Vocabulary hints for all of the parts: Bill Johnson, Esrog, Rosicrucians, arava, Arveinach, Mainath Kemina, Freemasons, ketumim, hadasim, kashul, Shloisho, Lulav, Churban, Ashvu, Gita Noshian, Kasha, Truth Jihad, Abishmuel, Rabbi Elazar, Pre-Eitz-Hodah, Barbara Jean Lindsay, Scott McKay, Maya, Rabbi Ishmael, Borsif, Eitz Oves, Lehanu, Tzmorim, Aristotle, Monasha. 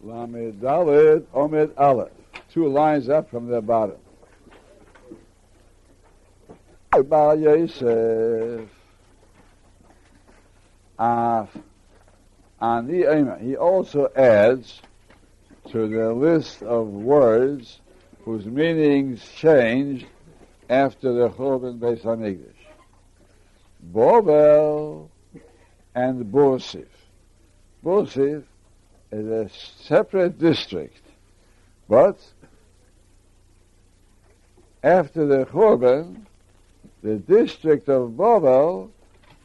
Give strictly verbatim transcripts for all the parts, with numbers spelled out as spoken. Lamed Dalet Omed Aleph. Two lines up from the bottom. Bal Yosef Af Ani Eimah. He also adds to the list of words whose meanings changed after the Churban Beis Hamikdash. Bobel and Borsif. Busiv is a separate district, but after the Churban, the district of Bobel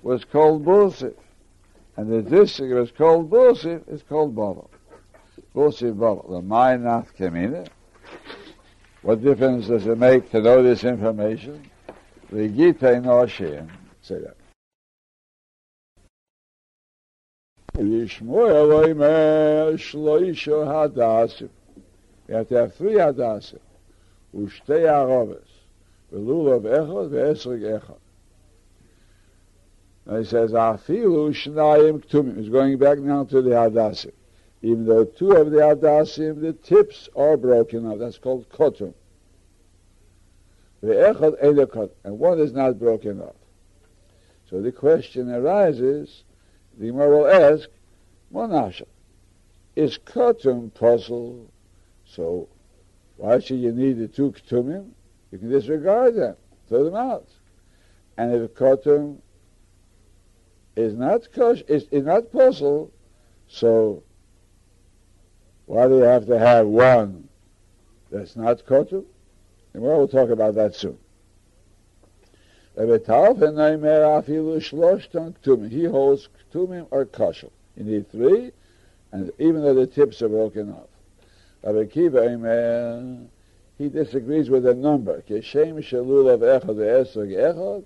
was called Busiv, and the district that was called Busiv is called Bobel. Busiv Bobel, the Mainath Kemina. What difference does it make to know this information? The Gita Noshian say that. Ishmoyavay me Shloisho hadasim. You have to have three hadasim. Ushtei aroves. Velulav echad ve'esrig echad. Now he says, Afilu Shnaim ketumim. He's going back now to the hadasim. Even though two of the hadasim, the tips are broken off. That's called kotum. Ve'echad edekad. And one is not broken off. So the question arises, the Gemara will ask, Monasha, is kotum puzzle? So why should you need the two ketumim? You can disregard them, throw them out. And if kotum is not kosh, is, is not puzzle, so why do you have to have one that's not kotum? The Gemara will talk about that soon. He holds ketumim or kashul. You need three, and even though the tips are broken off. Rabbi Kiva, he disagrees with the number. Kesheim shelulav echad ve'esrig echad,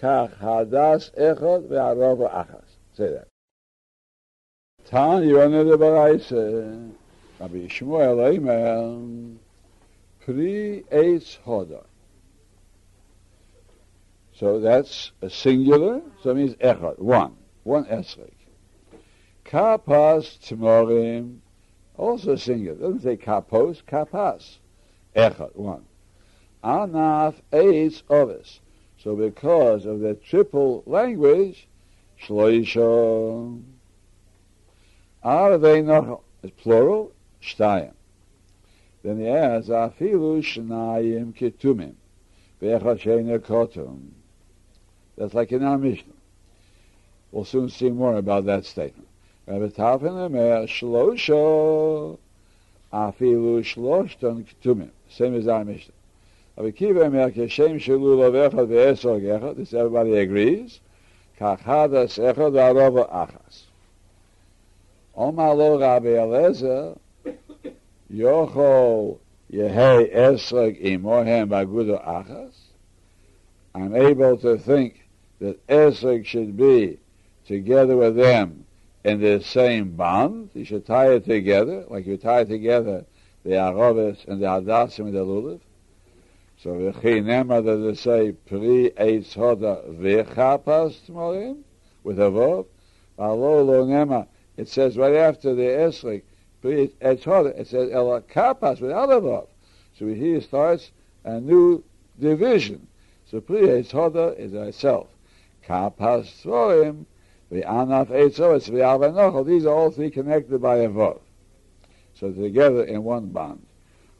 kach hadas echad ve'arava achas. Say that. Tan yonah de baraisa, Rabbi Ishmuel Eimer, Pre-Eitz-Hodah. So that's a singular, so it means echad, one, one esrig. Kapas, Tzmorim, also singular. It doesn't say kapos, kapas, echad, one. Anaf, Eitz Oves. So because of the triple language, Shloisho, Arveinach is plural, Shtayim. Then he adds, Afilu Shnaim ketumim, ve'echad she'eino kotum. That's like in our Mishnah. We'll soon see more about that statement. Rabbi Tarfon Omer, Shlosho, Afilu Shloshton Ketumim. Same as our Mishnah. Rabbi Kiva Omer, Keshem Shelulav Echad Ve'esrog Echad. This everybody agrees. Kach Hadas Echad Ve'arova Achas. Omar Lo Rabbi Elazar, Yochol Yehei Esrog Imohem Bagudo Achas. I'm able to think that Esrig should be together with them in the same bond. You should tie it together, like you tie together the Aroves and the Hadasim and the Lulav. So V'chi Nema, does it say Pre-Eitz-Hodah V'chapas Tmorim? With a verb. Alo Lo Nema, it says right after the Esrig, Pre-Eitz-Hodah, it says Ela Kapas without a verb. So here starts a new division. So Pre-Eitz-Hodah is thyself. Kapas Tzvorim, the Anaf Eitzoves, the Arveinach. These are all three connected by a verb. So together in one bond.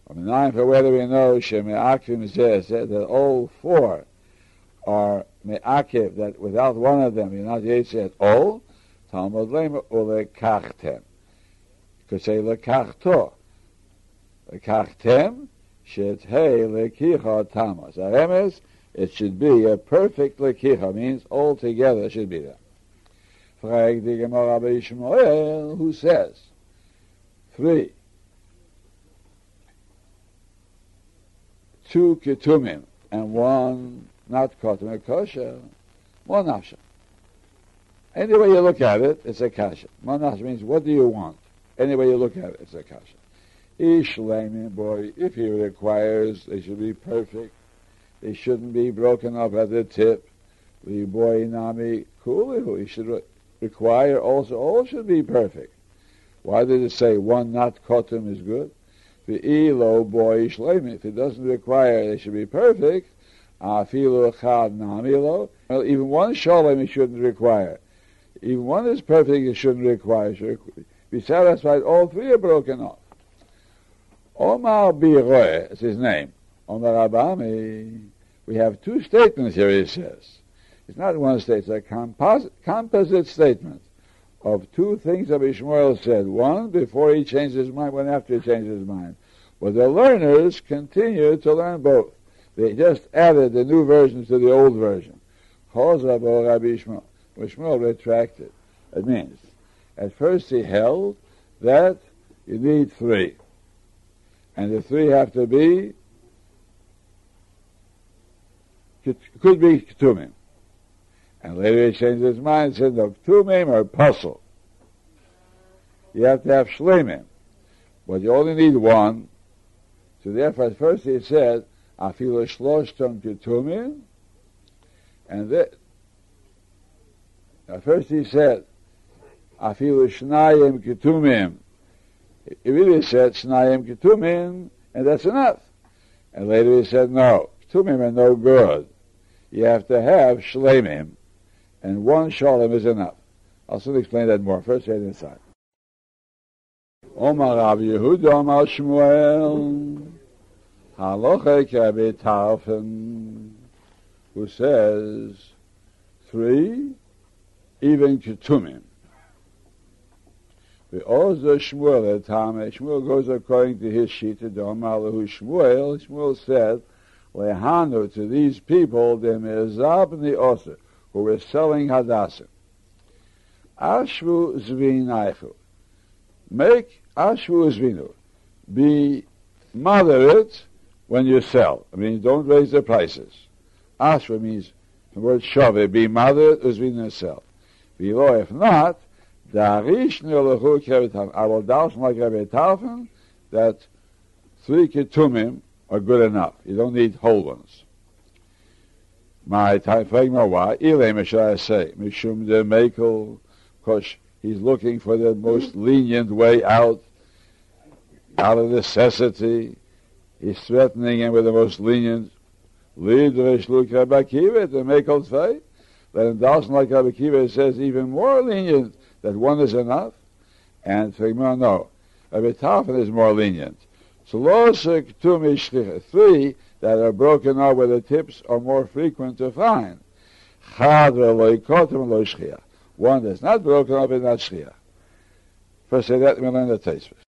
From the ninth, for whether we know Sheme'akim says that all four are Me'akiv, that without one of them you're not Yetzir at all. Talmud Lema Ulekachtem. You could say Lekachto. Lekachtem, Shethei Lekicha Tamas. Aremes. It should be a perfect lekicha, means all together should be there. Frag the Gemara Abishmuel, who says, three, two ketumim, and one not kotum or kasha, monasha. Any way you look at it, it's a kasha. Monasha means, what do you want? Any way you look at it, it's a kasha. Ish leimin boy, if he requires, they should be perfect. They shouldn't be broken up at the tip. The boy nami kulihu. He should re- require also all should be perfect. Why did it say one not kotum is good? The elo boy shleim. If it doesn't require they should be perfect, afilu echad namilo. Well, even one sholem it shouldn't require. Even one is perfect, it shouldn't require. It should be satisfied. All three are broken off. Omar Biroe is his name. Omar Abami. We have two statements here, he says. It's not one statement, it's a composite, composite statement of two things that Ishmael said. One, before he changed his mind, one after he changed his mind. But the learners continue to learn both. They just added the new version to the old version. Chosabo Rabbi Ishmael. Ishmael retracted. It means, at first he held that you need three. And the three have to be, could be ketumim. And later he changed his mind and said, the ketumim are puzzle. You have to have shleimim. But you only need one. So therefore, at first he said, afilu shloshtam ketumim. And then, at first he said, afilu shnayim ketumim. He really said, Shnaim ketumim, and that's enough. And later he said, no, ketumim are no good. You have to have shleimim, and one sholem is enough. I'll soon explain that more. First, head inside. Omar Rabbi Yehuda, Omar Shmuel, Halochek Rabbi Tarfon, who says, three, even ketumim. The Ozer Shmuel at Tame, Shmuel goes according to his sheet, to Dom Alahu Shmuel. Shmuel said, Lehanu, to these people, the Mirzab and the Ozer, who were selling hadasim. Ashvu Zvinaifu. Make Ashvu Zvinu. Be moderate when you sell. I mean, don't raise the prices. Ashvu means, the word shove, be moderate, Zvinu, sell. Below, if not, I will doubt like Rabbi Tarfon that three ketumim are good enough. You don't need whole ones. My time fragment, why? Ilema, should I say? Mishum de Mekel, because he's looking for the most lenient way out, out of necessity. He's threatening him with the most lenient. Lead Resh Luk Rabbi Kiva, the Mekel's faith. Then Dawson, like Rabbi Kiva, says even more lenient. That one is enough, and Figma, no. Rabbi Tarfon is more lenient. Three that are broken up with the tips are more frequent to find. One that's not broken up is not shchia. First, say that, we learn the taste.